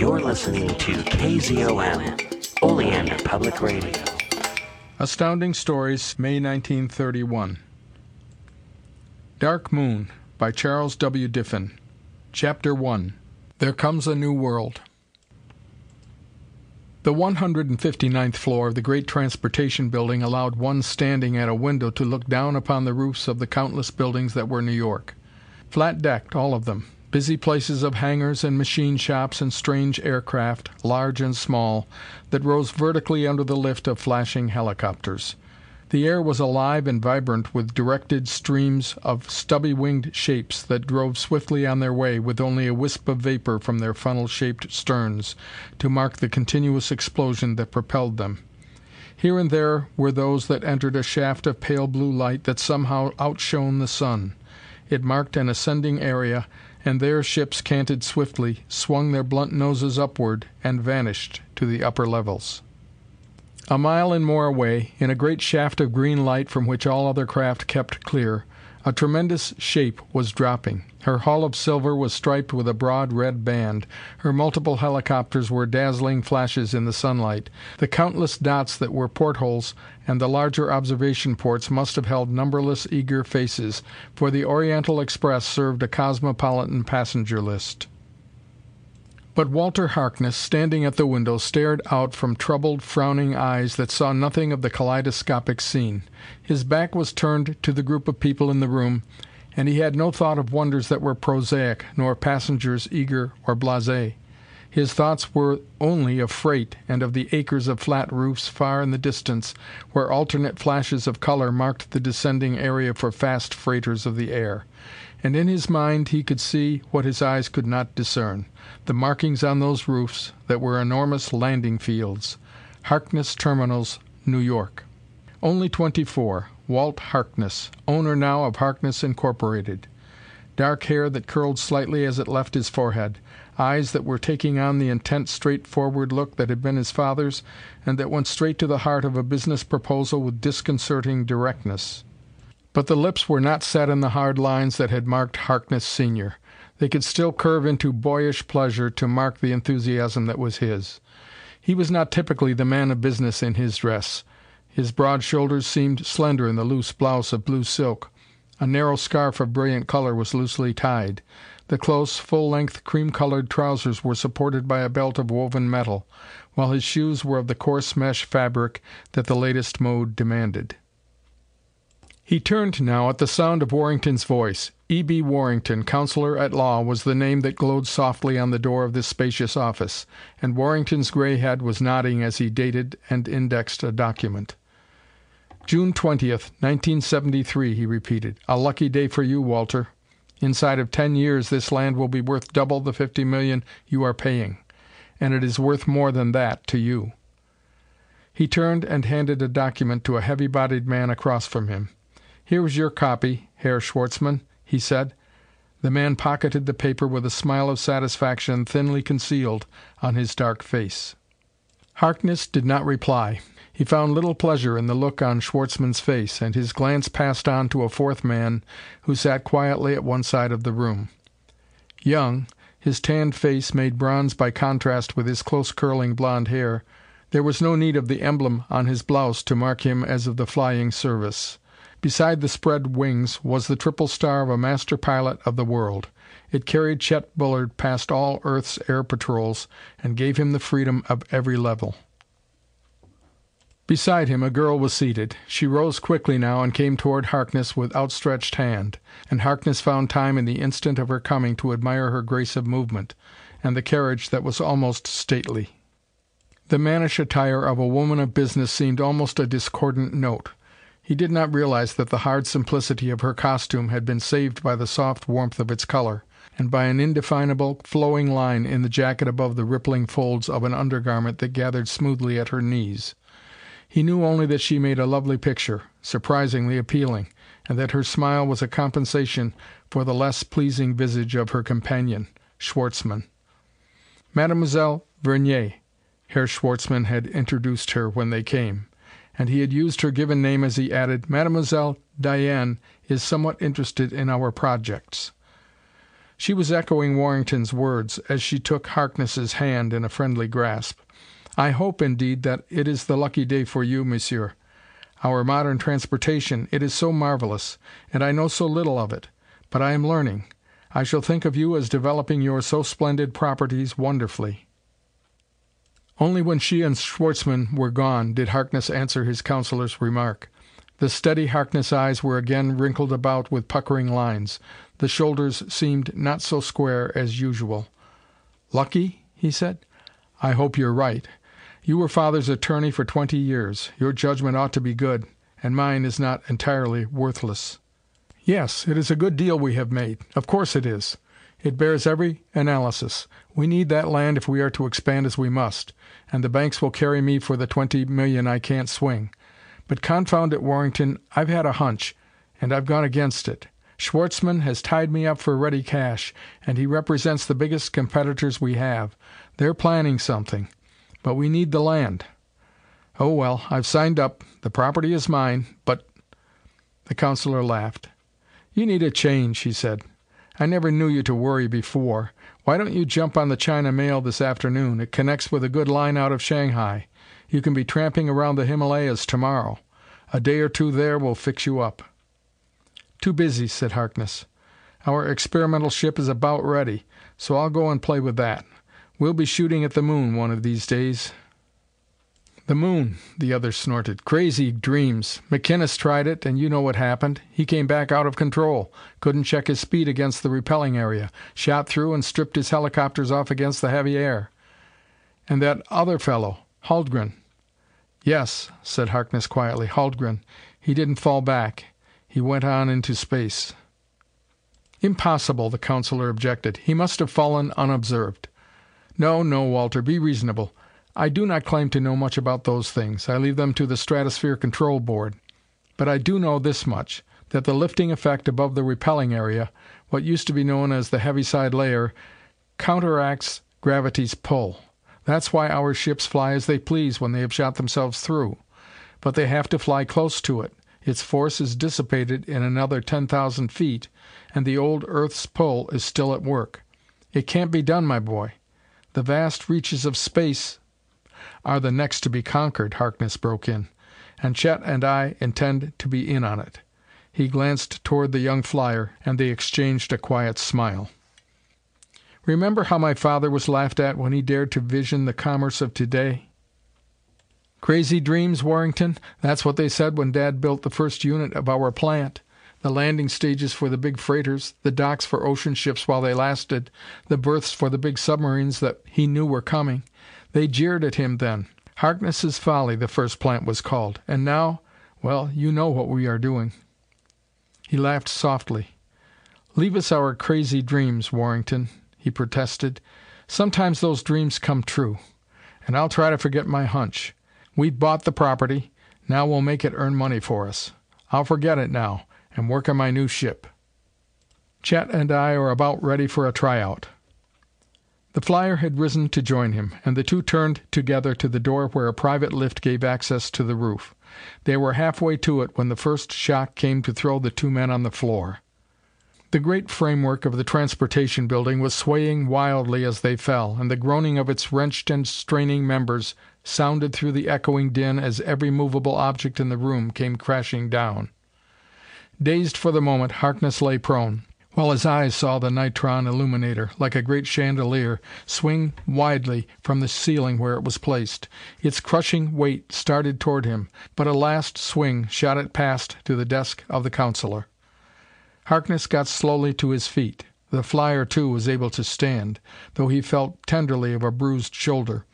You're listening to KZOM, Oleander Public Radio. Astounding Stories, May 1931. Dark Moon, by Charles W. Diffin. Chapter 1. There Comes a New World. The 159th floor of the Great Transportation Building allowed one standing at a window to look down upon the roofs of the countless buildings that were New York. Flat-decked, all of them. Busy places of hangars and machine shops and strange aircraft, large and small, that rose vertically under the lift of flashing helicopters. The air was alive and vibrant with directed streams of stubby-winged shapes that drove swiftly on their way with only a wisp of vapor from their funnel-shaped sterns to mark the continuous explosion that propelled them. Here and there were those that entered a shaft of pale blue light that somehow outshone the sun. It marked an ascending area, and there ships canted swiftly, swung their blunt noses upward, and vanished to the upper levels. A mile and more away, in a great shaft of green light from which all other craft kept clear, a tremendous shape was dropping. Her hull of silver was striped with a broad red band. Her multiple helicopters were dazzling flashes in the sunlight. The countless dots that were portholes and the larger observation ports must have held numberless eager faces, for the Oriental Express served a cosmopolitan passenger list. But Walter Harkness, standing at the window, stared out from troubled, frowning eyes that saw nothing of the kaleidoscopic scene. His back was turned to the group of people in the room, and he had no thought of wonders that were prosaic, nor passengers eager or blasé. His thoughts were only of freight and of the acres of flat roofs far in the distance, where alternate flashes of color marked the descending area for fast freighters of the air. And in his mind he could see what his eyes could not discern, the markings on those roofs that were enormous landing fields. Harkness Terminals, New York. Only 24, Walt Harkness, owner now of Harkness Incorporated. Dark hair that curled slightly as it left his forehead, eyes that were taking on the intent, straightforward look that had been his father's, and that went straight to the heart of a business proposal with disconcerting directness. But the lips were not set in the hard lines that had marked Harkness Sr. They could still curve into boyish pleasure to mark the enthusiasm that was his. He was not typically the man of business in his dress. His broad shoulders seemed slender in the loose blouse of blue silk. A narrow scarf of brilliant color was loosely tied. The close, full-length, cream-colored trousers were supported by a belt of woven metal, while his shoes were of the coarse mesh fabric that the latest mode demanded. He turned now at the sound of Warrington's voice. E. B. Warrington, counselor at law, was the name that glowed softly on the door of this spacious office, and Warrington's gray head was nodding as he dated and indexed a document. June 20th, 1973, he repeated. A lucky day for you, Walter. Inside of 10 years this land will be worth double the $50 million you are paying, and it is worth more than that to you. He turned and handed a document to a heavy-bodied man across from him. "Here is your copy, Herr Schwartzmann," he said. The man pocketed the paper with a smile of satisfaction thinly concealed on his dark face. Harkness did not reply. He found little pleasure in the look on Schwartzmann's face, and his glance passed on to a fourth man who sat quietly at one side of the room. Young, his tanned face made bronze by contrast with his close-curling blond hair, there was no need of the emblem on his blouse to mark him as of the flying service. Beside the spread wings was the triple star of a master pilot of the world. It carried Chet Bullard past all Earth's air patrols and gave him the freedom of every level. Beside him a girl was seated. She rose quickly now and came toward Harkness with outstretched hand, and Harkness found time in the instant of her coming to admire her grace of movement, and the carriage that was almost stately. The mannish attire of a woman of business seemed almost a discordant note. He did not realize that the hard simplicity of her costume had been saved by the soft warmth of its color, and by an indefinable flowing line in the jacket above the rippling folds of an undergarment that gathered smoothly at her knees. He knew only that she made a lovely picture, surprisingly appealing, and that her smile was a compensation for the less pleasing visage of her companion, Schwartzmann. Mademoiselle Vernier, Herr Schwartzmann had introduced her when they came, and he had used her given name as he added, "Mademoiselle Diane is somewhat interested in our projects." She was echoing Warrington's words as she took Harkness's hand in a friendly grasp. "I hope, indeed, that it is the lucky day for you, monsieur. Our modern transportation, it is so marvelous, and I know so little of it. But I am learning. I shall think of you as developing your so splendid properties wonderfully." Only when she and Schwartzmann were gone did Harkness answer his counselor's remark. The steady Harkness eyes were again wrinkled about with puckering lines. The shoulders seemed not so square as usual. "Lucky?" he said. "I hope you're right. You were father's attorney for 20 years. Your judgment ought to be good, and mine is not entirely worthless." "Yes, it is a good deal we have made. Of course it is. It bears every analysis. We need that land if we are to expand as we must, and the banks will carry me for the 20 million I can't swing. But confound it, Warrington, I've had a hunch, and I've gone against it. Schwartzmann has tied me up for ready cash, and he represents the biggest competitors we have. They're planning something. But we need the land. Oh, well, I've signed up. The property is mine, but—" The counselor laughed. "You need a change," he said. "I never knew you to worry before. Why don't you jump on the China Mail this afternoon? It connects with a good line out of Shanghai. You can be tramping around the Himalayas tomorrow. A day or two there will fix you up." "Too busy," said Harkness. "Our experimental ship is about ready, so I'll go and play with that. We'll be shooting at the moon one of these days." "The moon," the other snorted. "Crazy dreams. McKinnis tried it, and you know what happened. He came back out of control. Couldn't check his speed against the repelling area. Shot through and stripped his helicopters off against the heavy air." "And that other fellow, Haldgren." "Yes," said Harkness quietly, "Haldgren. He didn't fall back. He went on into space." "Impossible," the counselor objected. "He must have fallen unobserved." "No, no, Walter, be reasonable. I do not claim to know much about those things. I leave them to the Stratosphere Control Board. But I do know this much, that the lifting effect above the repelling area, what used to be known as the Heaviside Layer, counteracts gravity's pull. That's why our ships fly as they please when they have shot themselves through. But they have to fly close to it. Its force is dissipated in another 10,000 feet, and the old Earth's pull is still at work. It can't be done, my boy. The vast reaches of space—" "Are the next to be conquered," Harkness broke in. "And Chet and I intend to be in on it." He glanced toward the young flyer, and they exchanged a quiet smile. "Remember how my father was laughed at when he dared to vision the commerce of today?" "Crazy dreams, Warrington. That's what they said when Dad built the first unit of our plant. The landing stages for the big freighters, the docks for ocean ships while they lasted, the berths for the big submarines that he knew were coming. They jeered at him then. Harkness's Folly, the first plant was called. And now, well, you know what we are doing." He laughed softly. "Leave us our crazy dreams, Warrington," he protested. "Sometimes those dreams come true. And I'll try to forget my hunch. We've bought the property. Now we'll make it earn money for us. I'll forget it now, and work on my new ship. Chet and I are about ready for a tryout." The flyer had risen to join him, and the two turned together to the door where a private lift gave access to the roof. They were halfway to it when the first shock came to throw the two men on the floor. The great framework of the transportation building was swaying wildly as they fell, and the groaning of its wrenched and straining members sounded through the echoing din as every movable object in the room came crashing down. Dazed for the moment, Harkness lay prone, while his eyes saw the nitron illuminator, like a great chandelier, swing widely from the ceiling where it was placed. Its crushing weight started toward him, but a last swing shot it past to the desk of the counselor. Harkness got slowly to his feet. The flyer, too, was able to stand, though he felt tenderly of a bruised shoulder.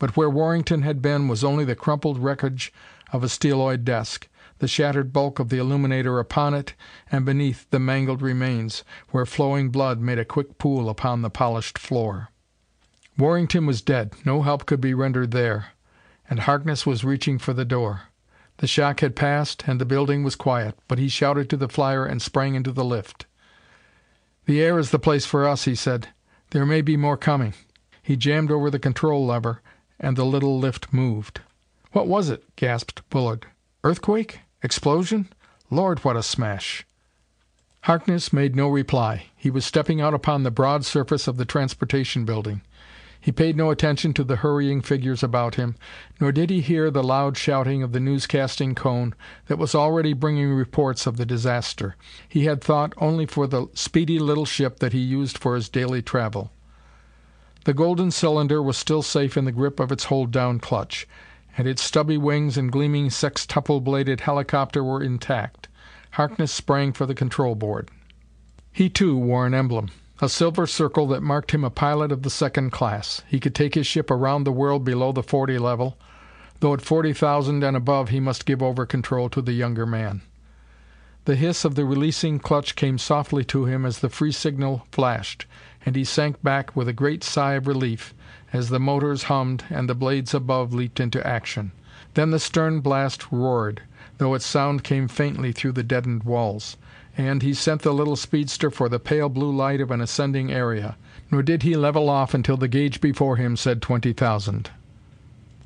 But where Warrington had been was only the crumpled wreckage of a steeloid desk, the shattered bulk of the illuminator upon it, and beneath the mangled remains, where flowing blood made a quick pool upon the polished floor. Warrington was dead. No help could be rendered there, and Harkness was reaching for the door. The shock had passed, and the building was quiet, but he shouted to the flyer and sprang into the lift. "The air is the place for us," he said. "There may be more coming." He jammed over the control lever, and the little lift moved. "What was it?" gasped Bullard. "Earthquake? Explosion? Lord, what a smash!" Harkness made no reply. He was stepping out upon the broad surface of the transportation building. He paid no attention to the hurrying figures about him, nor did he hear the loud shouting of the newscasting cone that was already bringing reports of the disaster. He had thought only for the speedy little ship that he used for his daily travel. The golden cylinder was still safe in the grip of its hold-down clutch, and its stubby wings and gleaming sextuple-bladed helicopter were intact. Harkness sprang for the control board. He, too, wore an emblem, a silver circle that marked him a pilot of the second class. He could take his ship around the world below the 40 level, though at 40,000 and above he must give over control to the younger man. The hiss of the releasing clutch came softly to him as the free signal flashed, and he sank back with a great sigh of relief as the motors hummed and the blades above leaped into action. Then the stern blast roared, though its sound came faintly through the deadened walls, and he sent the little speedster for the pale blue light of an ascending area, nor did he level off until the gauge before him said 20,000.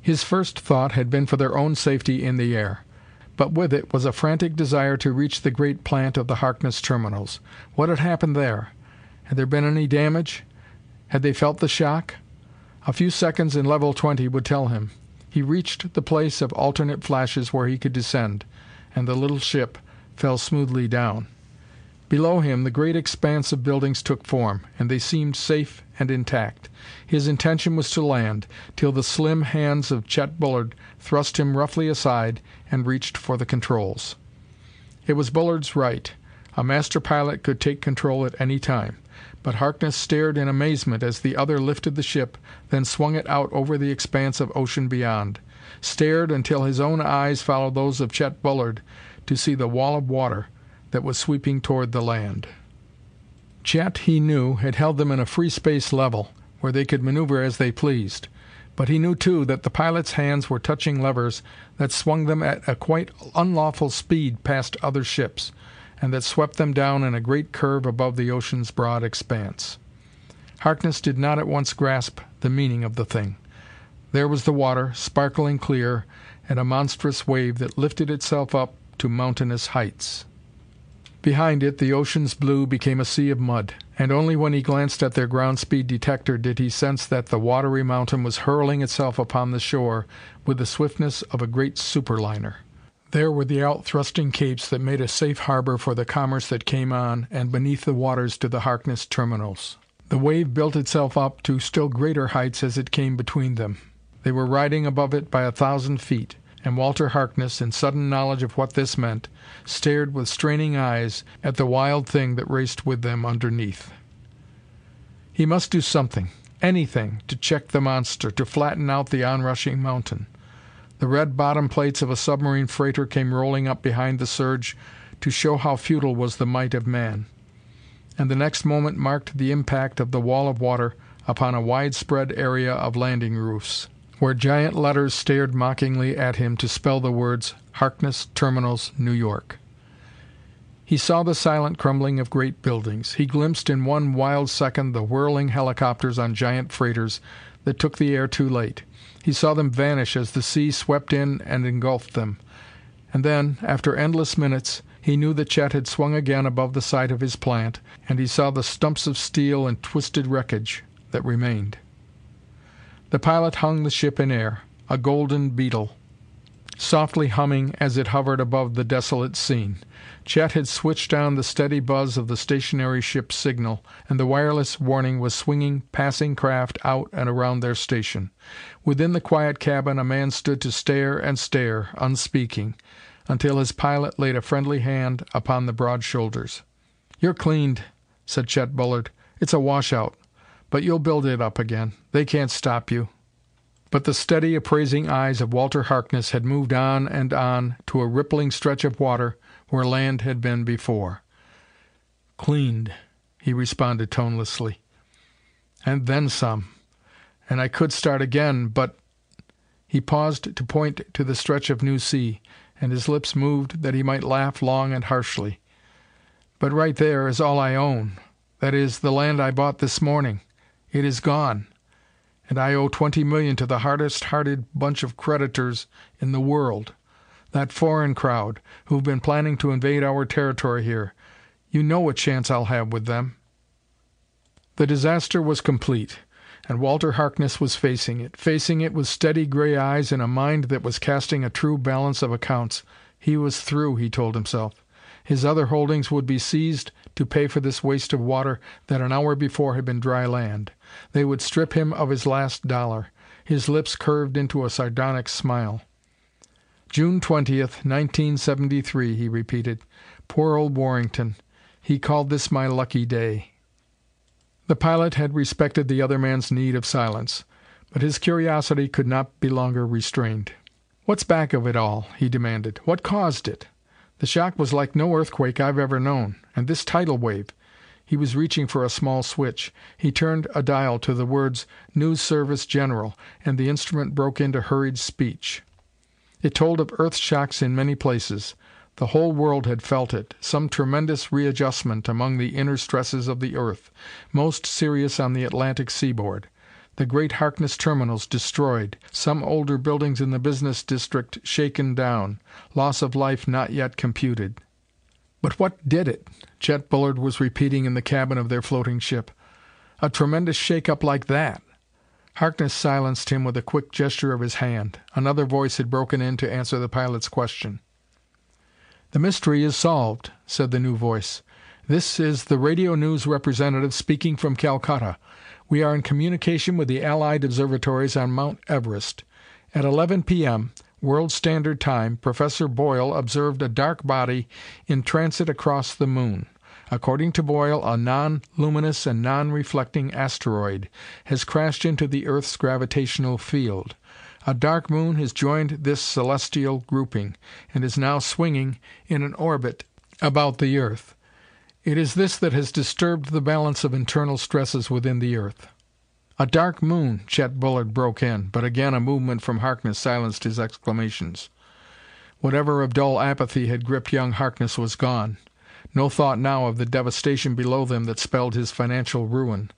His first thought had been for their own safety in the air, but with it was a frantic desire to reach the great plant of the Harkness terminals. What had happened there? Had there been any damage? Had they felt the shock? A few seconds in level 20 would tell him. He reached the place of alternate flashes where he could descend, and the little ship fell smoothly down. Below him the great expanse of buildings took form, and they seemed safe and intact. His intention was to land, till the slim hands of Chet Bullard thrust him roughly aside and reached for the controls. It was Bullard's right. A master pilot could take control at any time. But Harkness stared in amazement as the other lifted the ship, then swung it out over the expanse of ocean beyond, stared until his own eyes followed those of Chet Bullard to see the wall of water that was sweeping toward the land. Chet, he knew, had held them in a free space level, where they could maneuver as they pleased. But he knew, too, that the pilot's hands were touching levers that swung them at a quite unlawful speed past other ships, and that swept them down in a great curve above the ocean's broad expanse. Harkness did not at once grasp the meaning of the thing. There was the water, sparkling clear, and a monstrous wave that lifted itself up to mountainous heights. Behind it the ocean's blue became a sea of mud, and only when he glanced at their ground speed detector did he sense that the watery mountain was hurling itself upon the shore with the swiftness of a great superliner. There were the out-thrusting capes that made a safe harbor for the commerce that came on and beneath the waters to the Harkness terminals. The wave built itself up to still greater heights as it came between them. They were riding above it by 1,000 feet, and Walter Harkness, in sudden knowledge of what this meant, stared with straining eyes at the wild thing that raced with them underneath. He must do something, anything, to check the monster, to flatten out the onrushing mountain. The red bottom plates of a submarine freighter came rolling up behind the surge to show how futile was the might of man, and the next moment marked the impact of the wall of water upon a widespread area of landing roofs, where giant letters stared mockingly at him to spell the words Harkness Terminals, New York. He saw the silent crumbling of great buildings. He glimpsed in one wild second the whirling helicopters on giant freighters that took the air too late. He saw them vanish as the sea swept in and engulfed them. And then, after endless minutes, he knew that Chet had swung again above the site of his plant, and he saw the stumps of steel and twisted wreckage that remained. The pilot hung the ship in air, a golden beetle, softly humming as it hovered above the desolate scene. Chet had switched on the steady buzz of the stationary ship's signal, and the wireless warning was swinging passing craft out and around their station. Within the quiet cabin a man stood to stare and stare, unspeaking, until his pilot laid a friendly hand upon the broad shoulders. "You're cleaned," said Chet Bullard. "It's a washout, but you'll build it up again. They can't stop you." But the steady, appraising eyes of Walter Harkness had moved on and on to a rippling stretch of water where land had been before. "Cleaned," he responded tonelessly. "And then some. And I could start again, but—" He paused to point to the stretch of new sea, and his lips moved that he might laugh long and harshly. "But right there is all I own. That is, the land I bought this morning. It is gone. And I owe $20 million to the hardest-hearted bunch of creditors in the world, that foreign crowd who've been planning to invade our territory here. You know what chance I'll have with them." The disaster was complete, and Walter Harkness was facing it with steady gray eyes and a mind that was casting a true balance of accounts. He was through, he told himself. His other holdings would be seized to pay for this waste of water that an hour before had been dry land. They would strip him of his last dollar. His lips curved into a sardonic smile. June 20th, 1973, he repeated. Poor old Warrington. He called this my lucky day. The pilot had respected the other man's need of silence, but his curiosity could not be longer restrained. "What's back of it all?" he demanded. "What caused it? The shock was like no earthquake I've ever known. And this tidal wave—" He was reaching for a small switch. He turned a dial to the words "News Service General," and the instrument broke into hurried speech. It told of earth shocks in many places. The whole world had felt it, some tremendous readjustment among the inner stresses of the earth, most serious on the Atlantic seaboard. The great Harkness terminals destroyed, some older buildings in the business district shaken down, loss of life not yet computed. "But what did it?" Chet Bullard was repeating in the cabin of their floating ship. "A tremendous shake-up like that!" Harkness silenced him with a quick gesture of his hand. Another voice had broken in to answer the pilot's question. "The mystery is solved," said the new voice. "This is the radio news representative speaking from Calcutta. We are in communication with the Allied observatories on Mount Everest. At 11 p.m., World Standard Time, Professor Boyle observed a dark body in transit across the moon. According to Boyle, a non-luminous and non-reflecting asteroid has crashed into the Earth's gravitational field. A dark moon has joined this celestial grouping, and is now swinging in an orbit about the Earth. It is this that has disturbed the balance of internal stresses within the Earth." "A dark moon!" Chet Bullard broke in, but again a movement from Harkness silenced his exclamations. Whatever of dull apathy had gripped young Harkness was gone. No thought now of the devastation below them that spelled his financial ruin.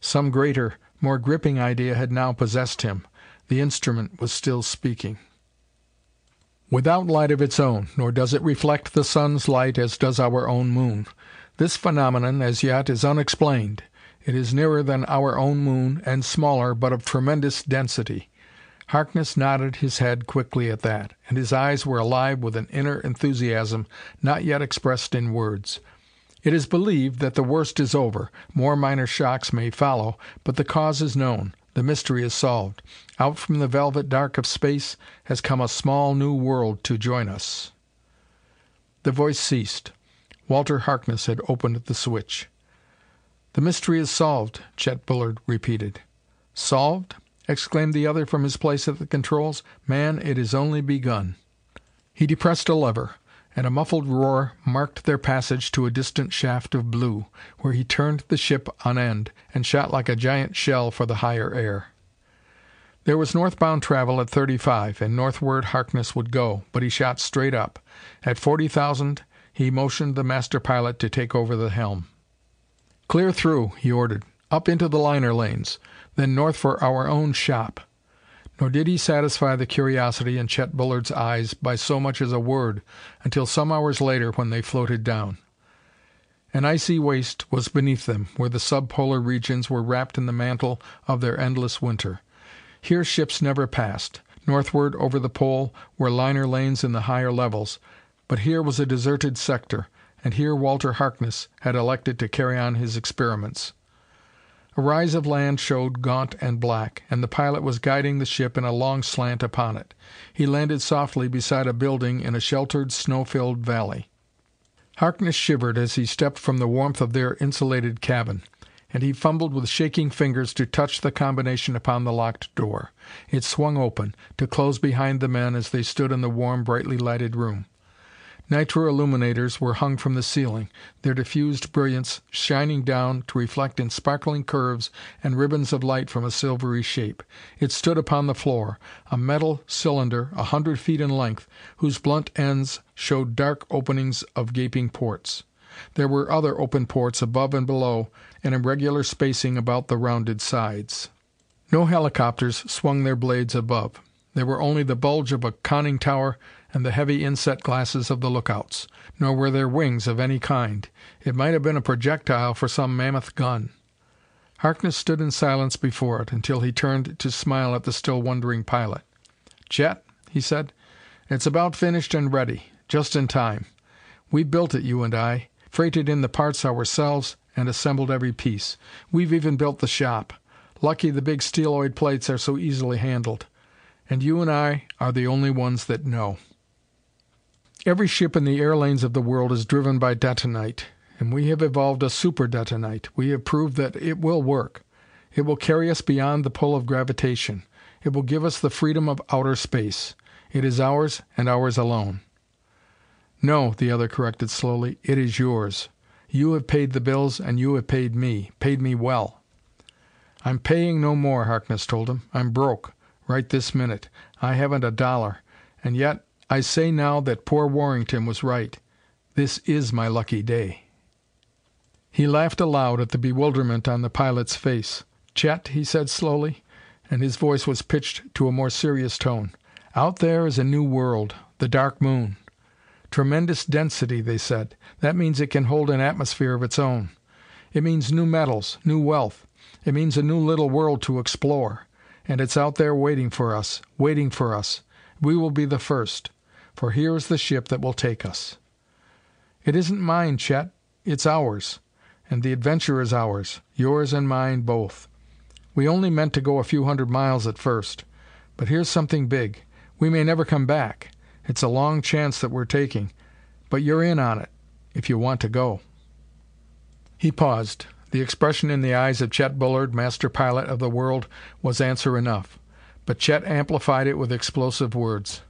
Some greater, more gripping idea had now possessed him. The instrument was still speaking. "Without light of its own, nor does it reflect the sun's light as does our own moon. This phenomenon, as yet, is unexplained. It is nearer than our own moon, and smaller, but of tremendous density." Harkness nodded his head quickly at that, and his eyes were alive with an inner enthusiasm not yet expressed in words. "It is believed that the worst is over. More minor shocks may follow, but the cause is known. The mystery is solved. Out from the velvet dark of space has come a small new world to join us." The voice ceased. Walter Harkness had opened the switch. "The mystery is solved," Chet Bullard repeated. "Solved?" exclaimed the other from his place at the controls. "Man, it is only begun." He depressed a lever, and a muffled roar marked their passage to a distant shaft of blue, where he turned the ship on end and shot like a giant shell for the higher air. There was northbound travel at 35, and northward Harkness would go, but he shot straight up. At 40,000, he motioned the master pilot to take over the helm. "Clear through," he ordered, "up into the liner lanes, then north for our own shop." Nor did he satisfy the curiosity in Chet Bullard's eyes by so much as a word until some hours later when they floated down. An icy waste was beneath them, where the subpolar regions were wrapped in the mantle of their endless winter. Here ships never passed. Northward over the pole were liner lanes in the higher levels, but here was a deserted sector, and here Walter Harkness had elected to carry on his experiments. A rise of land showed gaunt and black, and the pilot was guiding the ship in a long slant upon it. He landed softly beside a building in a sheltered, snow-filled valley. Harkness shivered as he stepped from the warmth of their insulated cabin, and he fumbled with shaking fingers to touch the combination upon the locked door. It swung open, to close behind the men as they stood in the warm, brightly lighted room. Nitro-illuminators were hung from the ceiling, their diffused brilliance shining down to reflect in sparkling curves and ribbons of light from a silvery shape. It stood upon the floor, a metal cylinder 100 feet in length, whose blunt ends showed dark openings of gaping ports. There were other open ports above and below, an irregular spacing about the rounded sides. No helicopters swung their blades above. There were only the bulge of a conning tower and the heavy inset glasses of the lookouts. Nor were there wings of any kind. It might have been a projectile for some mammoth gun. Harkness stood in silence before it, until he turned to smile at the still wondering pilot. "Chet," he said, "it's about finished and ready. Just in time. We built it, you and I. Freighted in the parts ourselves and assembled every piece. We've even built the shop. Lucky the big steeloid plates are so easily handled. And you and I are the only ones that know. Every ship in the airlanes of the world is driven by detonite, and we have evolved a super-detonite. We have proved that it will work. It will carry us beyond the pull of gravitation. It will give us the freedom of outer space. It is ours, and ours alone." "No," the other corrected slowly, "it is yours. You have paid the bills, and you have paid me well." "I'm paying no more," Harkness told him. "I'm broke, right this minute. I haven't a dollar, and yet I say now that poor Warrington was right. This is my lucky day." He laughed aloud at the bewilderment on the pilot's face. "Chet," he said slowly, and his voice was pitched to a more serious tone, "out there is a new world, the Dark Moon. Tremendous density, they said. That means it can hold an atmosphere of its own. It means new metals, new wealth. It means a new little world to explore. And it's out there waiting for us, waiting for us. We will be the first. For here is the ship that will take us." "It isn't mine, Chet. It's ours. And the adventure is ours. Yours and mine both. We only meant to go a few hundred miles at first. But here's something big. We may never come back. It's a long chance that we're taking. But you're in on it, if you want to go." He paused. The expression in the eyes of Chet Bullard, master pilot of the world, was answer enough. But Chet amplified it with explosive words.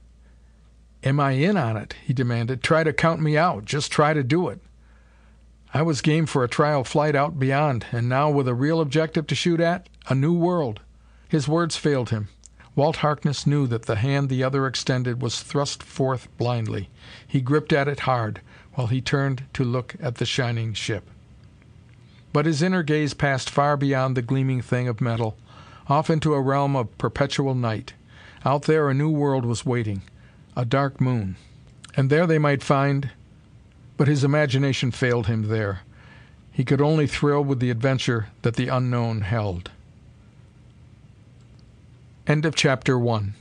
"Am I in on it?" he demanded. "Try to count me out. Just try to do it. I was game for a trial flight out beyond, and now with a real objective to shoot at, a new world." His words failed him. Walt Harkness knew that the hand the other extended was thrust forth blindly. He gripped at it hard, while he turned to look at the shining ship. But his inner gaze passed far beyond the gleaming thing of metal, off into a realm of perpetual night. Out there a new world was waiting, a dark moon. And there they might find... But his imagination failed him there. He could only thrill with the adventure that the unknown held. End of Chapter 1.